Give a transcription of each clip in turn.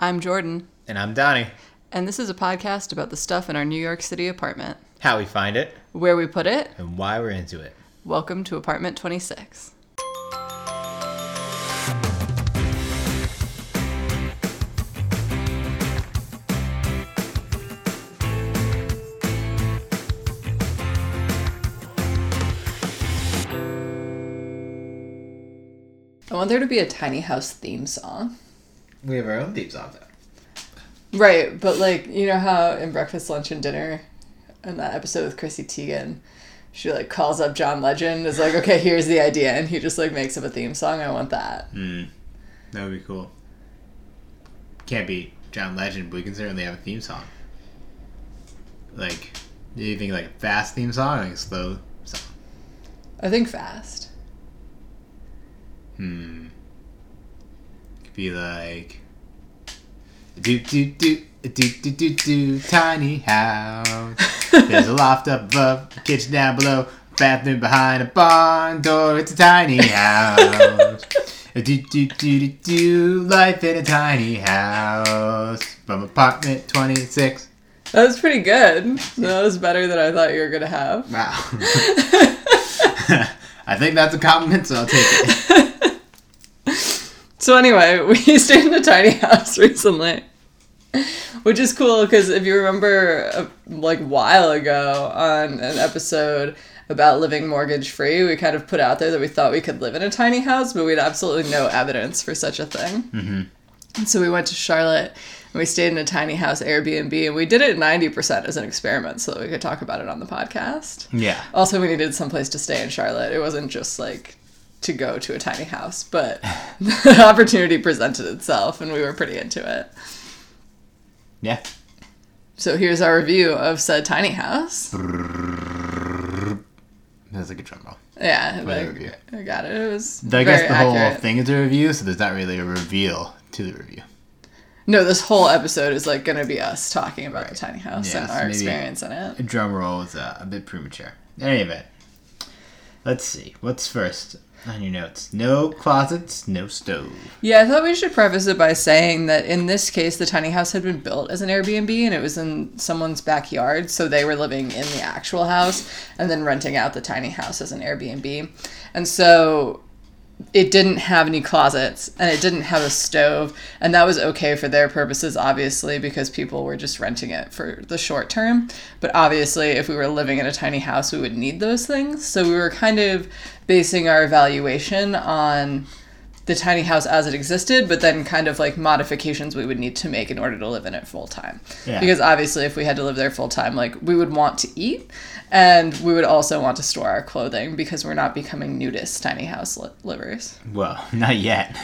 I'm Jordan. And I'm Donnie. And this is a podcast about the stuff in our New York City apartment. How we find it. Where we put it. And why we're into it. Welcome to Apartment 26. I want there to be a tiny house theme song. We have our own theme song, though. Right, but like, you know how in Breakfast, Lunch, and Dinner, in that episode with Chrissy Teigen, she like calls up John Legend, is like, okay, here's the idea, and he just like makes up a theme song. I want that. That would be cool. Can't be John Legend, but we can certainly have a theme song. Like, do you think like a fast theme song or like a slow song? I think fast. Could be like do do do do do do do tiny house. There's a loft up above, a kitchen down below, a bathroom behind a barn door. It's a tiny house. Do do do do do life in a tiny house from apartment 26. That was pretty good. That was better than I thought you were gonna have. Wow. I think that's a compliment, so I'll take it. So anyway, we stayed in a tiny house recently, which is cool because if you remember, a while ago on an episode about living mortgage-free, we kind of put out there that we thought we could live in a tiny house, but we had absolutely no evidence for such a thing. Mm-hmm. And so we went to Charlotte, and we stayed in a tiny house Airbnb, and we did it 90% as an experiment so that we could talk about it on the podcast. Yeah. Also, we needed someplace to stay in Charlotte. It wasn't just, like, to go to a tiny house, but the opportunity presented itself, and we were pretty into it. Yeah. So here's our review of said tiny house. That's a good drum roll. Yeah. I got it. It was I guess the whole accurate. Thing is a review, so there's not really a reveal to the review. No, this whole episode is like going to be us talking about the tiny house and our experience in it. A drum roll is a bit premature. In any event, let's see. What's first on your notes? No closets, no stove. Yeah, I thought we should preface it by saying that in this case, the tiny house had been built as an Airbnb and it was in someone's backyard, so they were living in the actual house and then renting out the tiny house as an Airbnb. And so it didn't have any closets and it didn't have a stove, and that was okay for their purposes, obviously, because people were just renting it for the short term. But obviously, if we were living in a tiny house, we would need those things. So we were kind of basing our evaluation on the tiny house as it existed, but then kind of like modifications we would need to make in order to live in it full time. Yeah. Because obviously if we had to live there full time, like we would want to eat and we would also want to store our clothing because we're not becoming nudist tiny house livers. Well, not yet.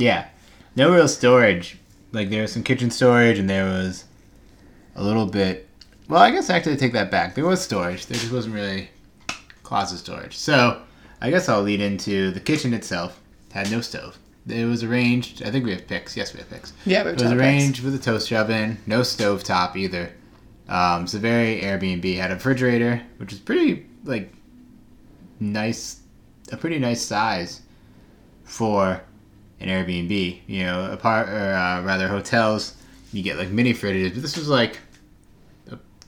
Yeah. No real storage. Like there was some kitchen storage and there was a little bit, well, I guess I actually take that back. There was storage. There just wasn't really closet storage. So I guess I'll lead into the kitchen itself. Had no stove. It was arranged. I think we have picks. Yes, we have picks. Yeah, we have picks. It was arranged with a toaster oven. No stove top either. So very Airbnb. Had a refrigerator, which is pretty like nice, a pretty nice size for an Airbnb. You know, hotels you get like mini fridges, but this was like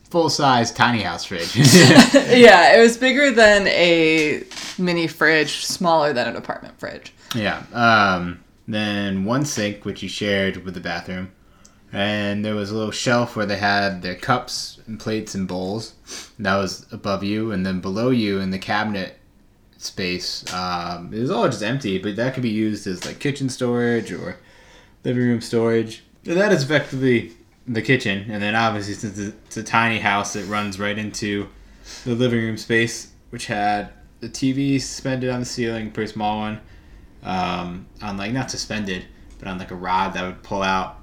full-size tiny house fridge. Yeah, it was bigger than a mini fridge, smaller than an apartment fridge. Yeah. Then one sink, which you shared with the bathroom. And there was a little shelf where they had their cups and plates and bowls. And that was above you. And then below you in the cabinet space, it was all just empty, but that could be used as like kitchen storage or living room storage. And that is effectively the kitchen, and then obviously since it's a tiny house, it runs right into the living room space, which had the TV suspended on the ceiling, pretty small one, on like not suspended, but on like a rod that would pull out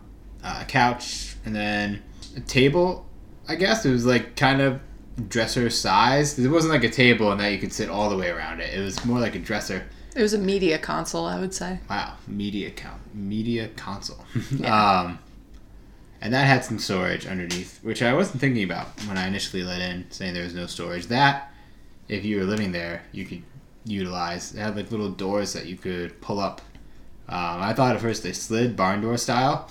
a couch, and then a table. I guess it was like kind of dresser size. It wasn't like a table in that you could sit all the way around it. It was more like a dresser. It was a media console, I would say. Wow, media console. Yeah. And that had some storage underneath, which I wasn't thinking about when I initially let in, saying there was no storage. That, if you were living there, you could utilize. It had like little doors that you could pull up I thought at first they slid barn door style,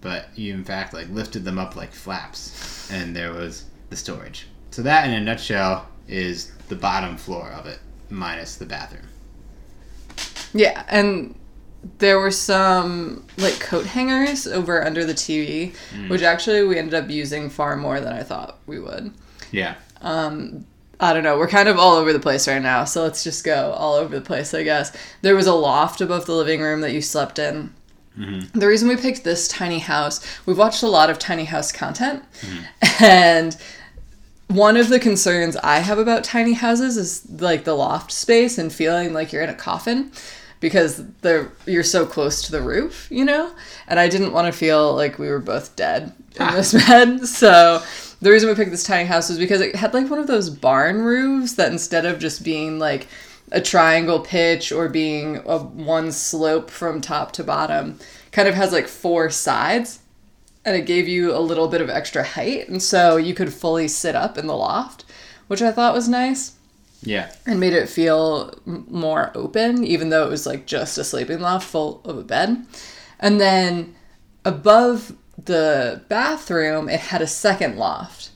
but you in fact like lifted them up like flaps, and there was the storage. So that in a nutshell is the bottom floor of it, minus the bathroom. Yeah, and there were some like coat hangers over under the TV, which actually we ended up using far more than I thought we would. Yeah. I don't know. We're kind of all over the place right now, so let's just go all over the place, I guess. There was a loft above the living room that you slept in. Mm-hmm. The reason we picked this tiny house, we've watched a lot of tiny house content, and one of the concerns I have about tiny houses is like the loft space and feeling like you're in a coffin because you're so close to the roof, you know? And I didn't want to feel like we were both dead in this bed, so the reason we picked this tiny house was because it had like one of those barn roofs that instead of just being like a triangle pitch or being a one slope from top to bottom, kind of has like four sides, and it gave you a little bit of extra height, and so you could fully sit up in the loft, which I thought was nice. Yeah. And made it feel more open, even though it was like just a sleeping loft full of a bed. And then above the bathroom, it had a second loft.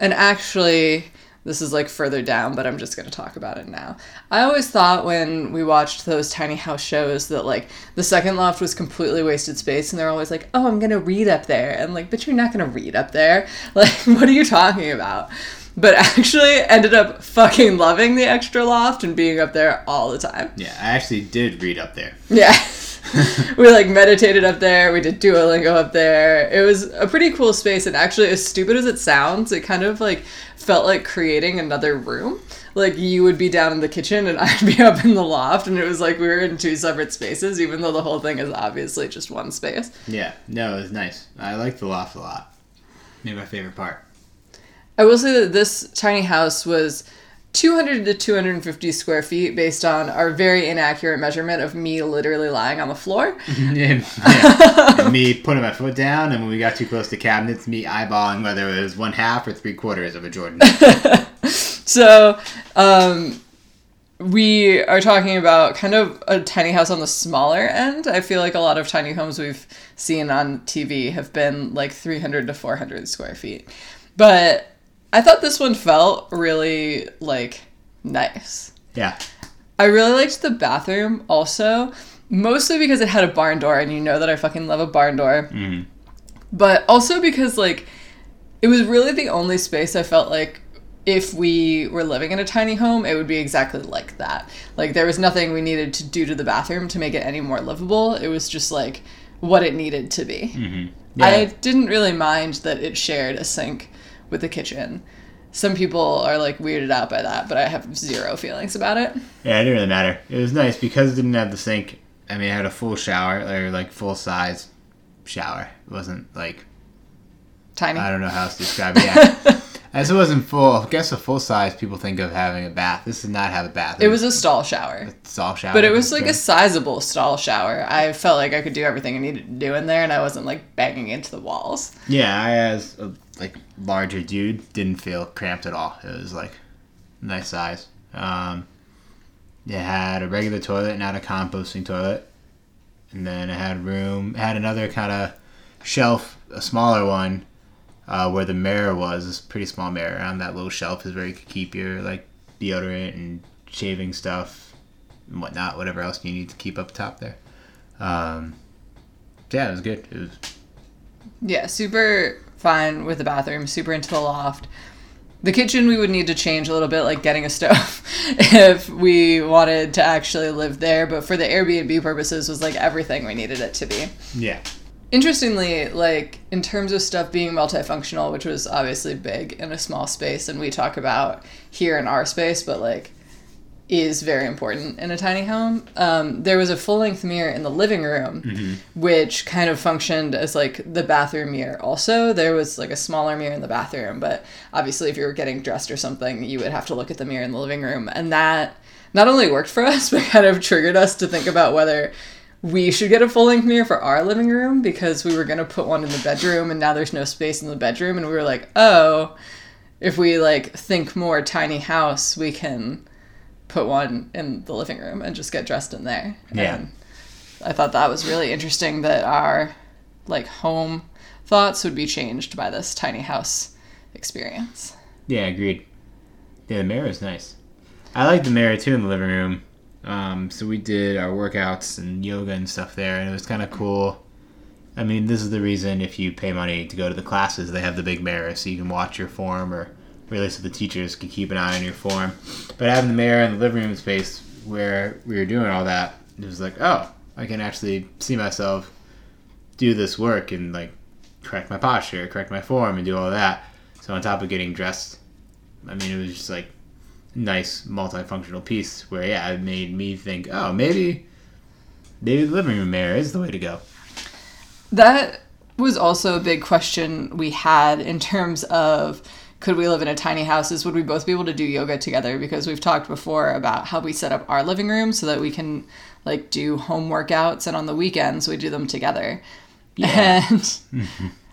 And actually, this is like further down, but I'm just going to talk about it now. I always thought when we watched those tiny house shows that like the second loft was completely wasted space, and they're always like, oh, I'm going to read up there. And like, but you're not going to read up there. Like, what are you talking about? But actually ended up fucking loving the extra loft and being up there all the time. Yeah, I actually did read up there. Yeah. We like meditated up there. We did Duolingo up there. It was a pretty cool space, and actually, as stupid as it sounds, it kind of like felt like creating another room. Like you would be down in the kitchen and I'd be up in the loft, and it was like we were in two separate spaces, even though the whole thing is obviously just one space. Yeah, no, it was nice. I liked the loft a lot. Maybe my favorite part. I will say that this tiny house was 200 to 250 square feet based on our very inaccurate measurement of me literally lying on the floor. And me putting my foot down, and when we got too close to cabinets, me eyeballing whether it was 1/2 or 3/4 of a Jordan. So we are talking about kind of a tiny house on the smaller end. I feel like a lot of tiny homes we've seen on TV have been like 300 to 400 square feet. But I thought this one felt really, like, nice. Yeah. I really liked the bathroom also, mostly because it had a barn door, and you know that I fucking love a barn door. Mm-hmm. But also because, like, it was really the only space I felt like if we were living in a tiny home, it would be exactly like that. Like, there was nothing we needed to do to the bathroom to make it any more livable. It was just, like, what it needed to be. Mm-hmm. Yeah. I didn't really mind that it shared a sink with the kitchen. Some people are like weirded out by that, but I have zero feelings about it. Yeah, it didn't really matter. It was nice because it didn't have the sink. I mean, it had a full shower, or like full size shower. It wasn't like tiny. I don't know how else to describe it. Yeah. As it wasn't full, I guess a full size people think of having a bath. This did not have a bath. It was a stall shower. A stall shower. But it was like a sizable stall shower. I felt like I could do everything I needed to do in there, and I wasn't like banging into the walls. Yeah, I as a like larger dude didn't feel cramped at all. It was like nice size. It had a regular toilet, not a composting toilet. And then it had room. It had another kind of shelf, a smaller one. Where the mirror was, this pretty small mirror on that little shelf is where you could keep your like deodorant and shaving stuff and whatnot, whatever else you need to keep up top there. Yeah, it was good. It was yeah, super fine with the bathroom, super into the loft. The kitchen we would need to change a little bit, like getting a stove if we wanted to actually live there, but for the Airbnb purposes was like everything we needed it to be. Yeah. Interestingly, like, in terms of stuff being multifunctional, which was obviously big in a small space, and we talk about here in our space, but, like, is very important in a tiny home, there was a full-length mirror in the living room, which kind of functioned as, like, the bathroom mirror also. There was, like, a smaller mirror in the bathroom, but obviously if you were getting dressed or something, you would have to look at the mirror in the living room. And that not only worked for us, but kind of triggered us to think about whether we should get a full-length mirror for our living room because we were going to put one in the bedroom, and now there's no space in the bedroom, and we were like, oh, if we, like, think more tiny house, we can put one in the living room and just get dressed in there. Yeah. And I thought that was really interesting that our like home thoughts would be changed by this tiny house experience. Yeah, agreed. Yeah, the mirror is nice. I like the mirror too in the living room. So we did our workouts and yoga and stuff there, and it was kind of cool. I mean, this is the reason if you pay money to go to the classes, they have the big mirror so you can watch your form, or really so the teachers can keep an eye on your form. But having the mirror in the living room space where we were doing all that, it was like, oh, I can actually see myself do this work and like correct my posture, correct my form, and do all that. So on top of getting dressed, I mean, it was just like nice multifunctional piece where, yeah, it made me think, oh, maybe the living room mirror is the way to go. That was also a big question we had in terms of, could we live in a tiny house? Would we both be able to do yoga together? Because we've talked before about how we set up our living room so that we can like do home workouts, and on the weekends we do them together. Yeah. And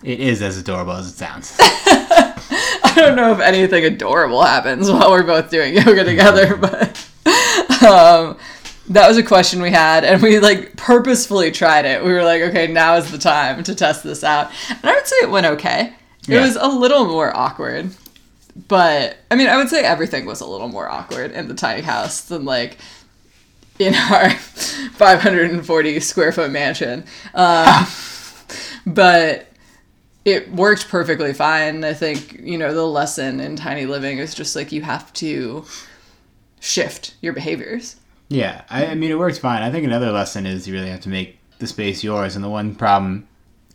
it is as adorable as it sounds. I don't know if anything adorable happens while we're both doing yoga together, but that was a question we had, and we like purposefully tried it. We were like, okay, now is the time to test this out. And I would say it went okay. It was a little more awkward, but I mean, I would say everything was a little more awkward in the tiny house than like in our 540 square foot mansion. But it worked perfectly fine. I think, you know, the lesson in tiny living is just like, you have to shift your behaviors. Yeah. I mean, it works fine. I think another lesson is you really have to make the space yours. And the one problem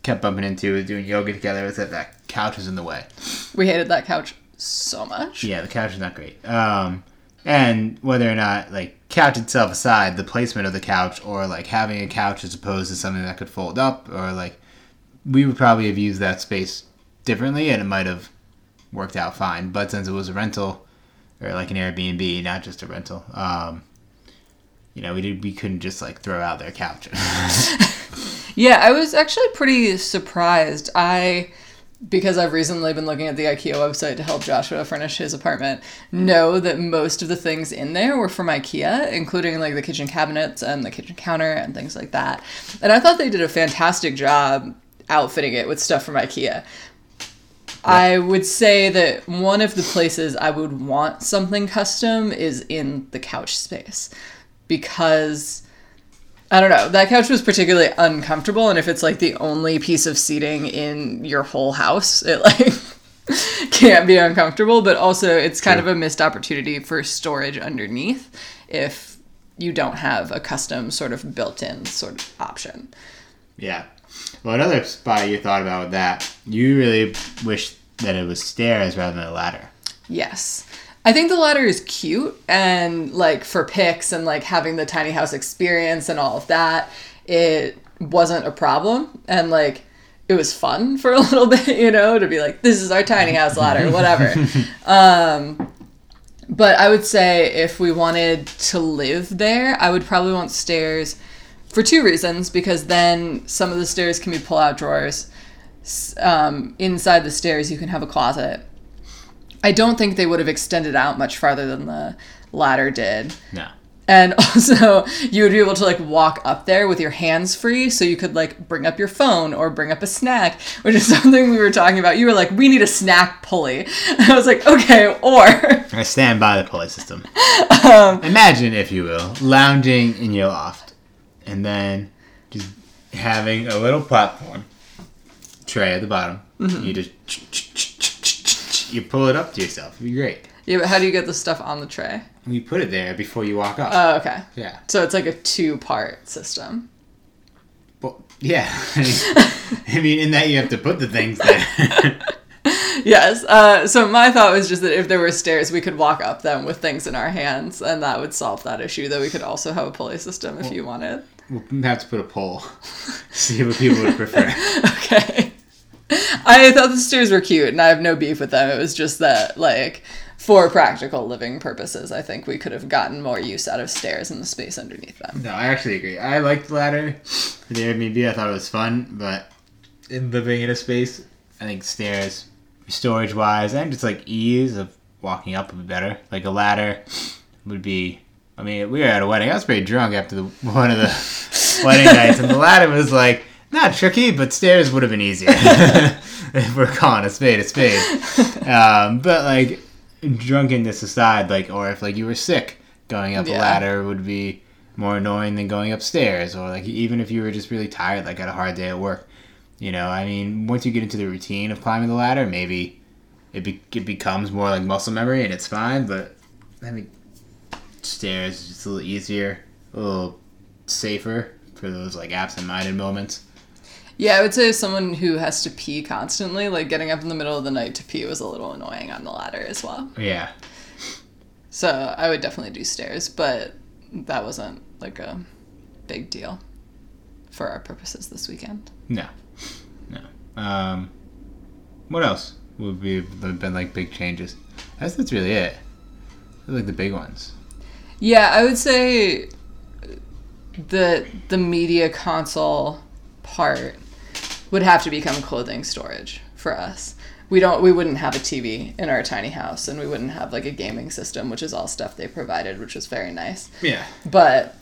kept bumping into with doing yoga together is that that couch is in the way. We hated that couch so much. Yeah, the couch is not great. And whether or not, like, couch itself aside, the placement of the couch, or like having a couch as opposed to something that could fold up, or like, we would probably have used that space differently and it might have worked out fine. But since it was a rental, or like an Airbnb, not just a rental, you know, we couldn't just like throw out their couch. Yeah, I was actually pretty surprised. Because I've recently been looking at the IKEA website to help Joshua furnish his apartment, know that most of the things in there were from IKEA, including like the kitchen cabinets and the kitchen counter and things like that. And I thought they did a fantastic job outfitting it with stuff from IKEA. Yeah. I would say that one of the places I would want something custom is in the couch space, because I don't know. That couch was particularly uncomfortable, and if it's like the only piece of seating in your whole house, it like can't be uncomfortable, but also it's kind of a missed opportunity for storage underneath if you don't have a custom sort of built-in sort of option. Yeah. Well, another spot you thought about with that, you really wish that it was stairs rather than a ladder. Yes. I think the ladder is cute, and like for pics and like having the tiny house experience and all of that, it wasn't a problem, and like it was fun for a little bit, you know, to be like, this is our tiny house ladder, whatever. But I would say if we wanted to live there, I would probably want stairs for two reasons, because then some of the stairs can be pull-out drawers. Inside the stairs, you can have a closet. I don't think they would have extended out much farther than the ladder did. No. And also, you would be able to, like, walk up there with your hands free, so you could, like, bring up your phone or bring up a snack, which is something we were talking about. You were like, we need a snack pulley. And I was like, okay, or... I stand by the pulley system. Imagine, if you will, lounging in your loft, and then just having a little platform tray at the bottom. Mm-hmm. You just... You pull it up to yourself. It'd be great. Yeah, but how do you get the stuff on the tray? You put it there before you walk up. Oh, okay. Yeah. So it's like a two-part system. Well, yeah. I mean, in that you have to put the things there. Yes. So my thought was just that if there were stairs, we could walk up them with things in our hands, and that would solve that issue, though we could also have a pulley system if you wanted. We'll have to put a poll. See what people would prefer. Okay. I thought the stairs were cute, and I have no beef with them. It was just that, like, for practical living purposes, I think we could have gotten more use out of stairs and the space underneath them. No, I actually agree. I liked the ladder. For the Airbnb, I thought it was fun, but in living in a space, I think stairs, storage-wise, and just, like, ease of walking up would be better. Like, a ladder would be I mean, we were at a wedding. I was pretty drunk after one of the wedding nights, and the latter was like, not tricky, but stairs would have been easier. If we're calling a spade a spade. But, like, drunkenness aside, like, or if, like, you were sick, going up a ladder would be more annoying than going upstairs. Or, like, even if you were just really tired, like, had a hard day at work. You know, I mean, once you get into the routine of climbing the ladder, maybe it becomes more like muscle memory and it's fine. But, I mean, stairs is just a little easier, a little safer for those, like, absent-minded moments. Yeah, I would say someone who has to pee constantly, like getting up in the middle of the night to pee was a little annoying on the ladder as well. Yeah. So I would definitely do stairs, but that wasn't like a big deal for our purposes this weekend. No. What else would be been like big changes? I guess that's really it. Those are, like, the big ones. Yeah, I would say the media console part would have to become clothing storage for us. We wouldn't have a TV in our tiny house, and we wouldn't have, like, a gaming system, which is all stuff they provided, which was very nice. Yeah. But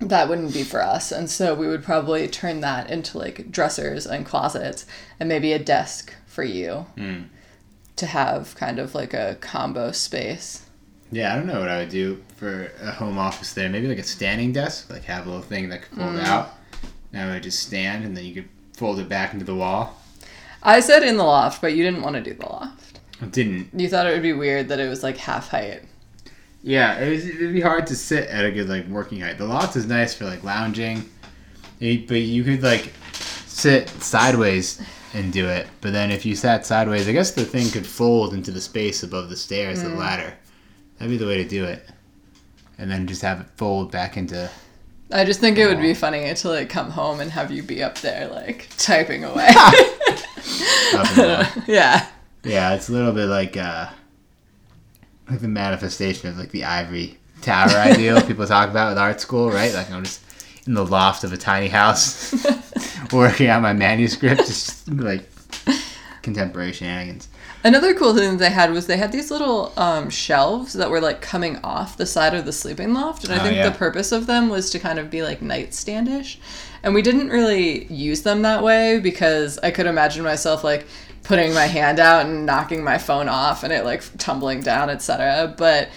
that wouldn't be for us, and so we would probably turn that into, like, dressers and closets and maybe a desk for you to have kind of like a combo space. Yeah, I don't know what I would do for a home office there. Maybe like a standing desk, like have a little thing that could fold out. Now I would just stand, and then you could fold it back into the wall. I said in the loft, but you didn't want to do the loft. I didn't. You thought it would be weird that it was, like, half height. Yeah, it'd be hard to sit at a good, like, working height. The loft is nice for, like, lounging, but you could, like, sit sideways and do it. But then if you sat sideways, I guess the thing could fold into the space above the stairs, the ladder. That'd be the way to do it. And then just have it fold back into... I just think it would be funny to, like, come home and have you be up there, like, typing away. Up and yeah. Yeah, it's a little bit like the manifestation of, like, the ivory tower ideal people talk about with art school, right? Like, I'm just in the loft of a tiny house working on my manuscript, just, like, contemporary shenanigans. Another cool thing that they had was they had these little shelves that were, like, coming off the side of the sleeping loft. And I think the purpose of them was to kind of be, like, nightstandish. And we didn't really use them that way because I could imagine myself, like, putting my hand out and knocking my phone off and it, like, tumbling down, etc. But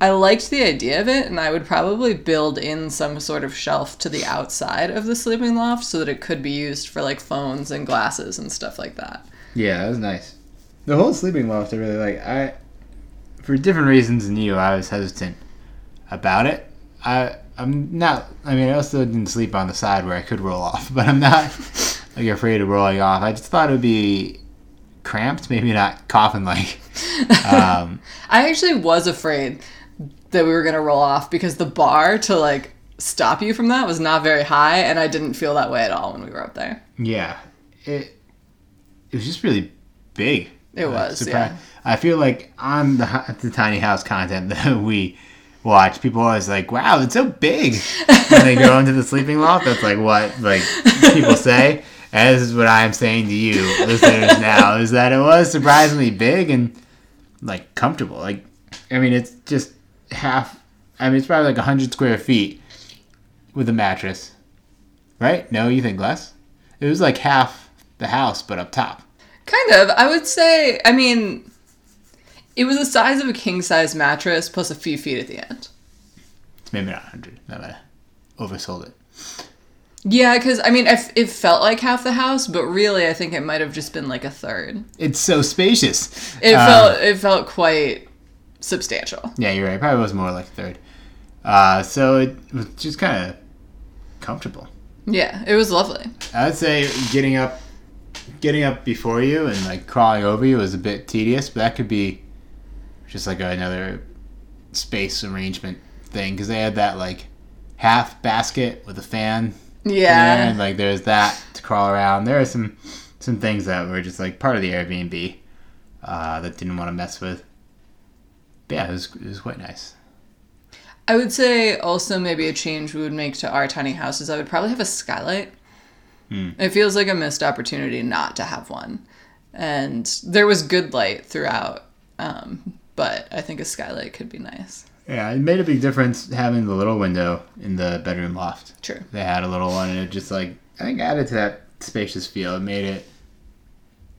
I liked the idea of it, and I would probably build in some sort of shelf to the outside of the sleeping loft so that it could be used for, like, phones and glasses and stuff like that. Yeah, that was nice. The whole sleeping loft, I really like. I, for different reasons than you, I was hesitant about it. I also didn't sleep on the side where I could roll off, but I'm not, like, afraid of rolling off. I just thought it would be cramped, maybe not coffin-like. I actually was afraid that we were going to roll off because the bar to, like, stop you from that was not very high, and I didn't feel that way at all when we were up there. Yeah. It was just really big. It was, yeah. I feel like on the tiny house content that we watch, people are always like, wow, it's so big. When they go into the sleeping loft, that's like what, like, people say. And this is what I'm saying to you, listeners, now, is that it was surprisingly big and, like, comfortable. Like, I mean, it's just half, I mean, it's probably like 100 square feet with a mattress. Right? No, you think less? It was like half the house, but up top. Kind of. I would say, I mean, it was the size of a king-size mattress plus a few feet at the end. It's maybe not 100. No, I oversold it. Yeah, because, I mean, it felt like half the house, but really I think it might have just been like a third. It's so spacious. It felt quite substantial. Yeah, you're right. It probably was more like a third. So it was just kind of comfortable. Yeah, it was lovely. I would say getting up before you and, like, crawling over you was a bit tedious, but that could be just, like, another space arrangement thing, because they had that, like, half basket with a fan. Yeah. There, and, like, there's that to crawl around. There are some things that were just, like, part of the Airbnb that didn't want to mess with. But, yeah, it was quite nice. I would say also maybe a change we would make to our tiny house is I would probably have a skylight. It feels like a missed opportunity not to have one. And there was good light throughout, but I think a skylight could be nice. Yeah, it made a big difference having the little window in the bedroom loft. True. They had a little one, and it just, like, I think added to that spacious feel. It made it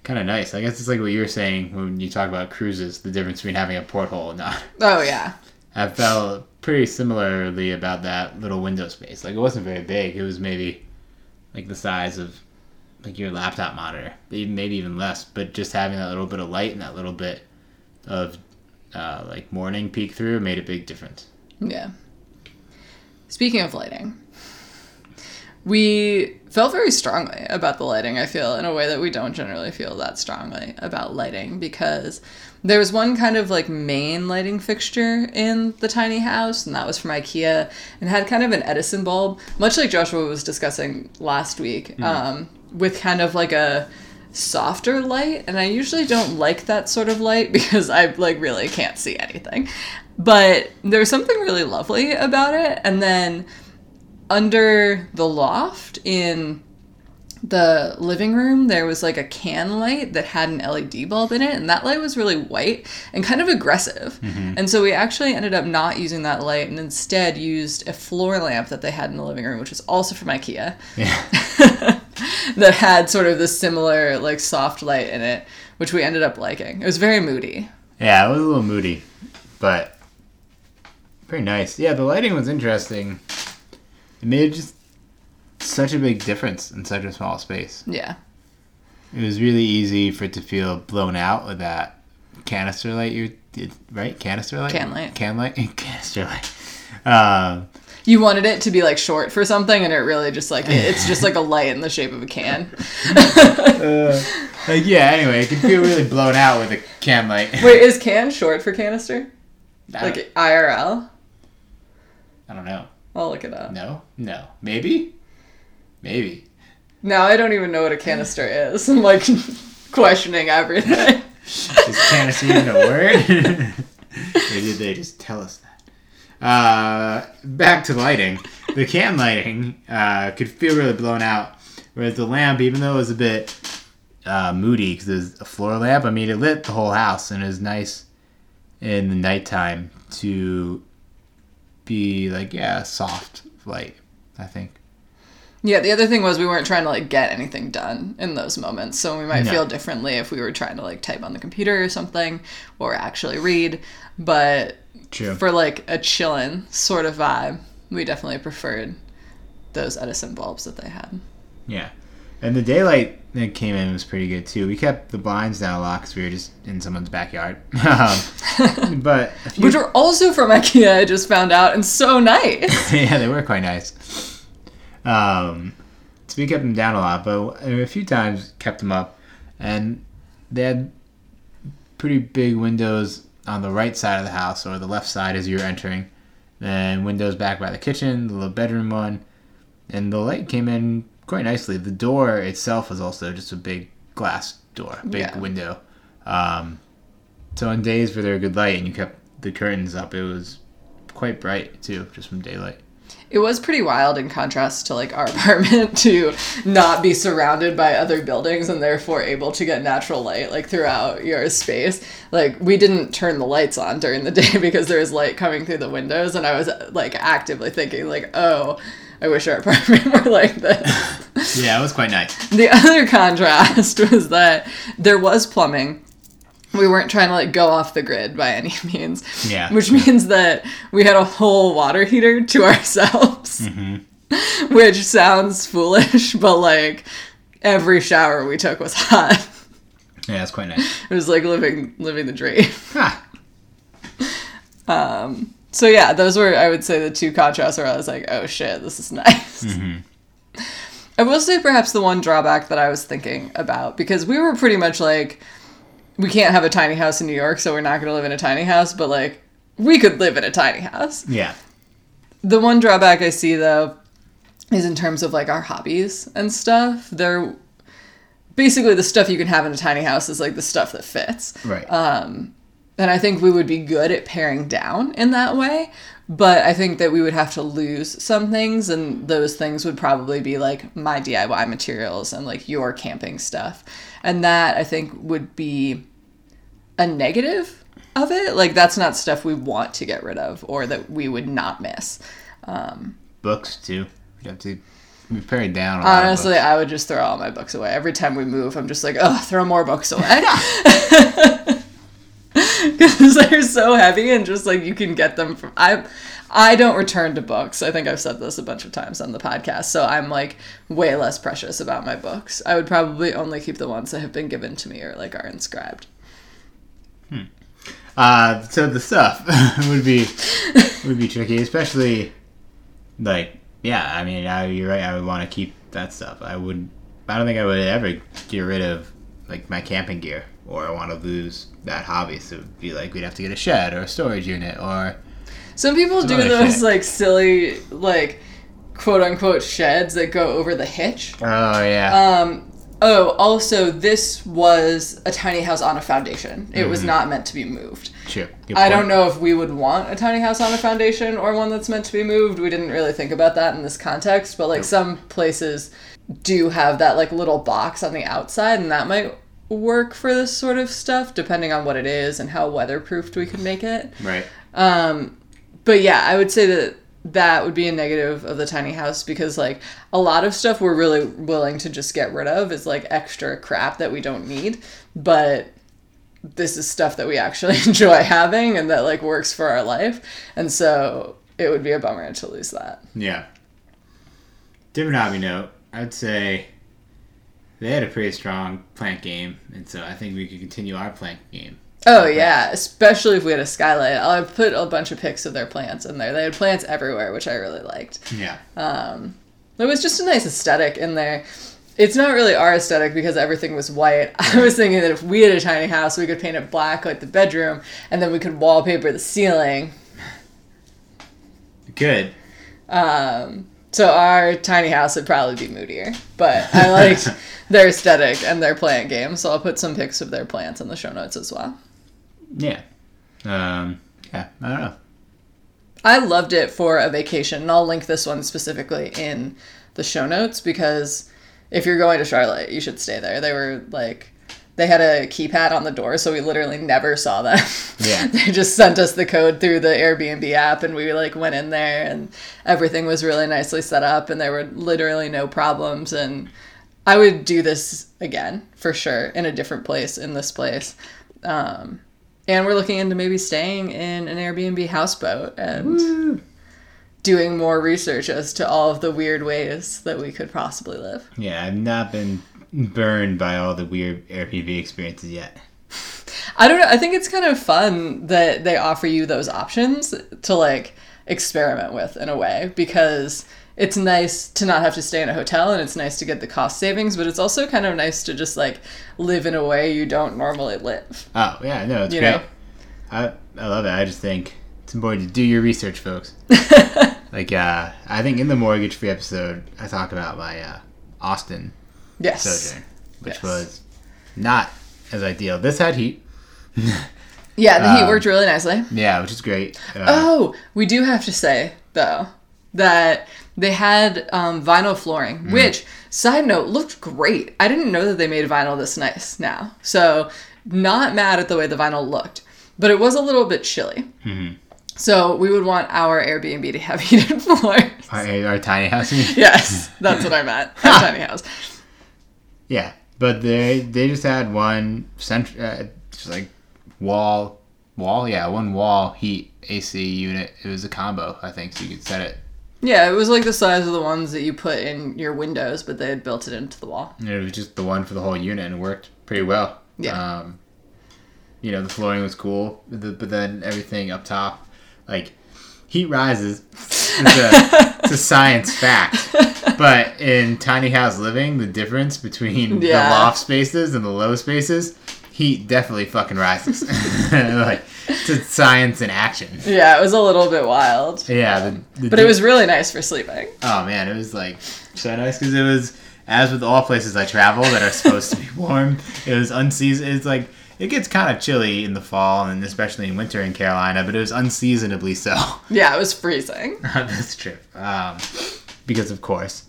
kind of nice. I guess it's like what you were saying when you talk about cruises, the difference between having a porthole and not. Oh, yeah. I felt pretty similarly about that little window space. Like, it wasn't very big. It was maybe, like, the size of, like, your laptop monitor. Maybe even less. But just having that little bit of light and that little bit of like morning peek through made a big difference. Yeah. Speaking of lighting, we felt very strongly about the lighting, I feel, in a way that we don't generally feel that strongly about lighting, because there was one kind of like main lighting fixture in the tiny house, and that was from IKEA, and had kind of an Edison bulb, much like Joshua was discussing last week, with kind of like a softer light, and I usually don't like that sort of light because I like really can't see anything, but there's something really lovely about it. And then under the loft in the living room, there was like a can light that had an LED bulb in it, and that light was really white and kind of aggressive. Mm-hmm. And so we actually ended up not using that light, and instead used a floor lamp that they had in the living room, which was also from IKEA. Yeah. That had sort of this similar like soft light in it, which we ended up liking. It was very moody. Yeah, it was a little moody, but pretty nice. Yeah, the lighting was interesting. It made just such a big difference in such a small space. Yeah. It was really easy for it to feel blown out with that canister light you did, right? Canister light? Can light? Canister light. You wanted it to be like short for something, and it really just like, it's just like a light in the shape of a can. Like, yeah, anyway, it can feel really blown out with a can light. Wait, is can short for canister? Like IRL? I don't know. I'll look it up. No. Maybe. Now I don't even know what a canister is. I'm like questioning everything. Is canister even a word? Or did they just tell us that? Back to lighting. The can lighting could feel really blown out, whereas the lamp, even though it was a bit moody because it was a floor lamp, I mean, it lit the whole house, and it was nice in the nighttime to be like, yeah, soft light, I think. Yeah, the other thing was we weren't trying to like get anything done in those moments, so we might feel differently if we were trying to like type on the computer or something, or actually read, but true. For like a chillin' sort of vibe, we definitely preferred those Edison bulbs that they had. Yeah. And the daylight that came in was pretty good too. We kept the blinds down a lot because we were just in someone's backyard. But which were also from IKEA, I just found out, and so nice. Yeah, they were quite nice. So we kept them down a lot, but a few times kept them up. And they had pretty big windows on the right side of the house, or the left side as you're entering, then windows back by the kitchen, the little bedroom one, and the light came in quite nicely. The door itself was also just a big glass door, big window. So on days where there were good light and you kept the curtains up, it was quite bright too, just from daylight. It was pretty wild in contrast to like our apartment to not be surrounded by other buildings and therefore able to get natural light like throughout your space. Like, we didn't turn the lights on during the day because there was light coming through the windows, and I was like actively thinking like, oh, I wish our apartment were like this. Yeah, it was quite nice. The other contrast was that there was plumbing. We weren't trying to like go off the grid by any means. Yeah. Which means that we had a whole water heater to ourselves. Mm-hmm. Which sounds foolish, but like every shower we took was hot. Yeah, it's quite nice. It was like living the dream. Huh. So yeah, those were, I would say, the two contrasts where I was like, oh shit, this is nice. Mm-hmm. I will say perhaps the one drawback that I was thinking about, because we were pretty much like, we can't have a tiny house in New York, so we're not going to live in a tiny house, but, like, we could live in a tiny house. Yeah. The one drawback I see, though, is in terms of, like, our hobbies and stuff. They're basically the stuff you can have in a tiny house is, like, the stuff that fits. Right. And I think we would be good at paring down in that way, but I think that we would have to lose some things, and those things would probably be, like, my DIY materials and, like, your camping stuff. And that, I think, would be a negative of it. Like, that's not stuff we want to get rid of or that we would not miss. Books, too. We'd have to... We've pared down a lot. Honestly, I would just throw all my books away. Every time we move, I'm just like, oh, throw more books away. Because they're so heavy and just, like, you can get them from... I don't return to books. I think I've said this a bunch of times on the podcast. So I'm, like, way less precious about my books. I would probably only keep the ones that have been given to me or, like, are inscribed. So the stuff would be tricky, especially, like... Yeah, I mean, you're right. I would want to keep that stuff. I don't think I would ever get rid of, like, my camping gear, or I want to lose that hobby. So it'd be like we'd have to get a shed or a storage unit or. Some people do those shit. Like silly, like, quote unquote sheds that go over the hitch. Oh yeah. Also, this was a tiny house on a foundation. It was not meant to be moved. Sure. I don't know if we would want a tiny house on a foundation or one that's meant to be moved. We didn't really think about that in this context, but, like, some places do have that, like, little box on the outside, and that might work for this sort of stuff, depending on what it is and how weatherproofed we could make it. Right. But, yeah, I would say that that would be a negative of the tiny house because, like, a lot of stuff we're really willing to just get rid of is, like, extra crap that we don't need. But this is stuff that we actually enjoy having and that, like, works for our life. And so it would be a bummer to lose that. Yeah. Different hobby note, I'd say they had a pretty strong plant game. And so I think we could continue our plant game. Oh, yeah, especially if we had a skylight. I put a bunch of pics of their plants in there. They had plants everywhere, which I really liked. Yeah. It was just a nice aesthetic in there. It's not really our aesthetic because everything was white. I was thinking that if we had a tiny house, we could paint it black, like the bedroom, and then we could wallpaper the ceiling. Good. So our tiny house would probably be moodier, but I liked their aesthetic and their plant game, so I'll put some pics of their plants in the show notes as well. Yeah. Yeah, I don't know. I loved it for a vacation, and I'll link this one specifically in the show notes, because if you're going to Charlotte, you should stay there. They were, like, they had a keypad on the door, so we literally never saw them. Yeah. They just sent us the code through the Airbnb app, and we, like, went in there, and everything was really nicely set up, and there were literally no problems, and I would do this again, for sure, in a different place, in this place. And we're looking into maybe staying in an Airbnb houseboat and doing more research as to all of the weird ways that we could possibly live. Yeah, I've not been burned by all the weird Airbnb experiences yet. I don't know. I think it's kind of fun that they offer you those options to, like, experiment with in a way, because it's nice to not have to stay in a hotel, and it's nice to get the cost savings, but it's also kind of nice to just, like, live in a way you don't normally live. Oh, yeah, no, it's great. I love it. I just think it's important to do your research, folks. Like, I think in the mortgage-free episode, I talk about my Austin sojourn, which was not as ideal. This had heat. Yeah, the heat worked really nicely. Yeah, which is great. We do have to say, though, that they had vinyl flooring, which, side note, looked great. I didn't know that they made vinyl this nice now. So, not mad at the way the vinyl looked, but it was a little bit chilly. Mm-hmm. So we would want our Airbnb to have heated floors. Our tiny house? Yes, that's what I meant. Our tiny house. Yeah, but they just had one central, just like one wall heat AC unit. It was a combo, I think, so you could set it. Yeah, it was like the size of the ones that you put in your windows, but they had built it into the wall. And it was just the one for the whole unit, and it worked pretty well. Yeah. You know, the flooring was cool, but then everything up top, like, heat rises. It's a science fact. But in tiny house living, the difference between the loft spaces and the low spaces, heat definitely fucking rises. Like, it's science in action. Yeah, it was a little bit wild. Yeah. But it was really nice for sleeping. Oh, man. It was, like, so nice because it was, as with all places I travel that are supposed to be warm, it was unseasoned. It's like, it gets kind of chilly in the fall, and especially in winter in Carolina, but it was unseasonably so. Yeah, it was freezing. That's true. Because, of course.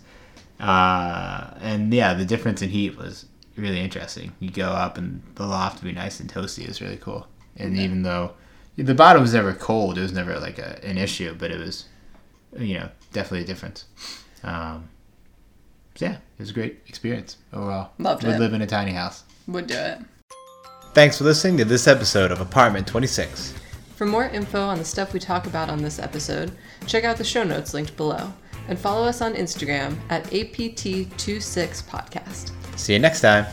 And, yeah, the difference in heat was really interesting. You go up, and the loft would be nice and toasty. It was really cool. And even though the bottom was never cold, it was never like an issue, but it was, definitely a difference. So yeah, it was a great experience overall. Loved it. Would live in a tiny house. Would do it. Thanks for listening to this episode of Apartment 26. For more info on the stuff we talk about on this episode, check out the show notes linked below. And follow us on Instagram at APT26podcast. See you next time.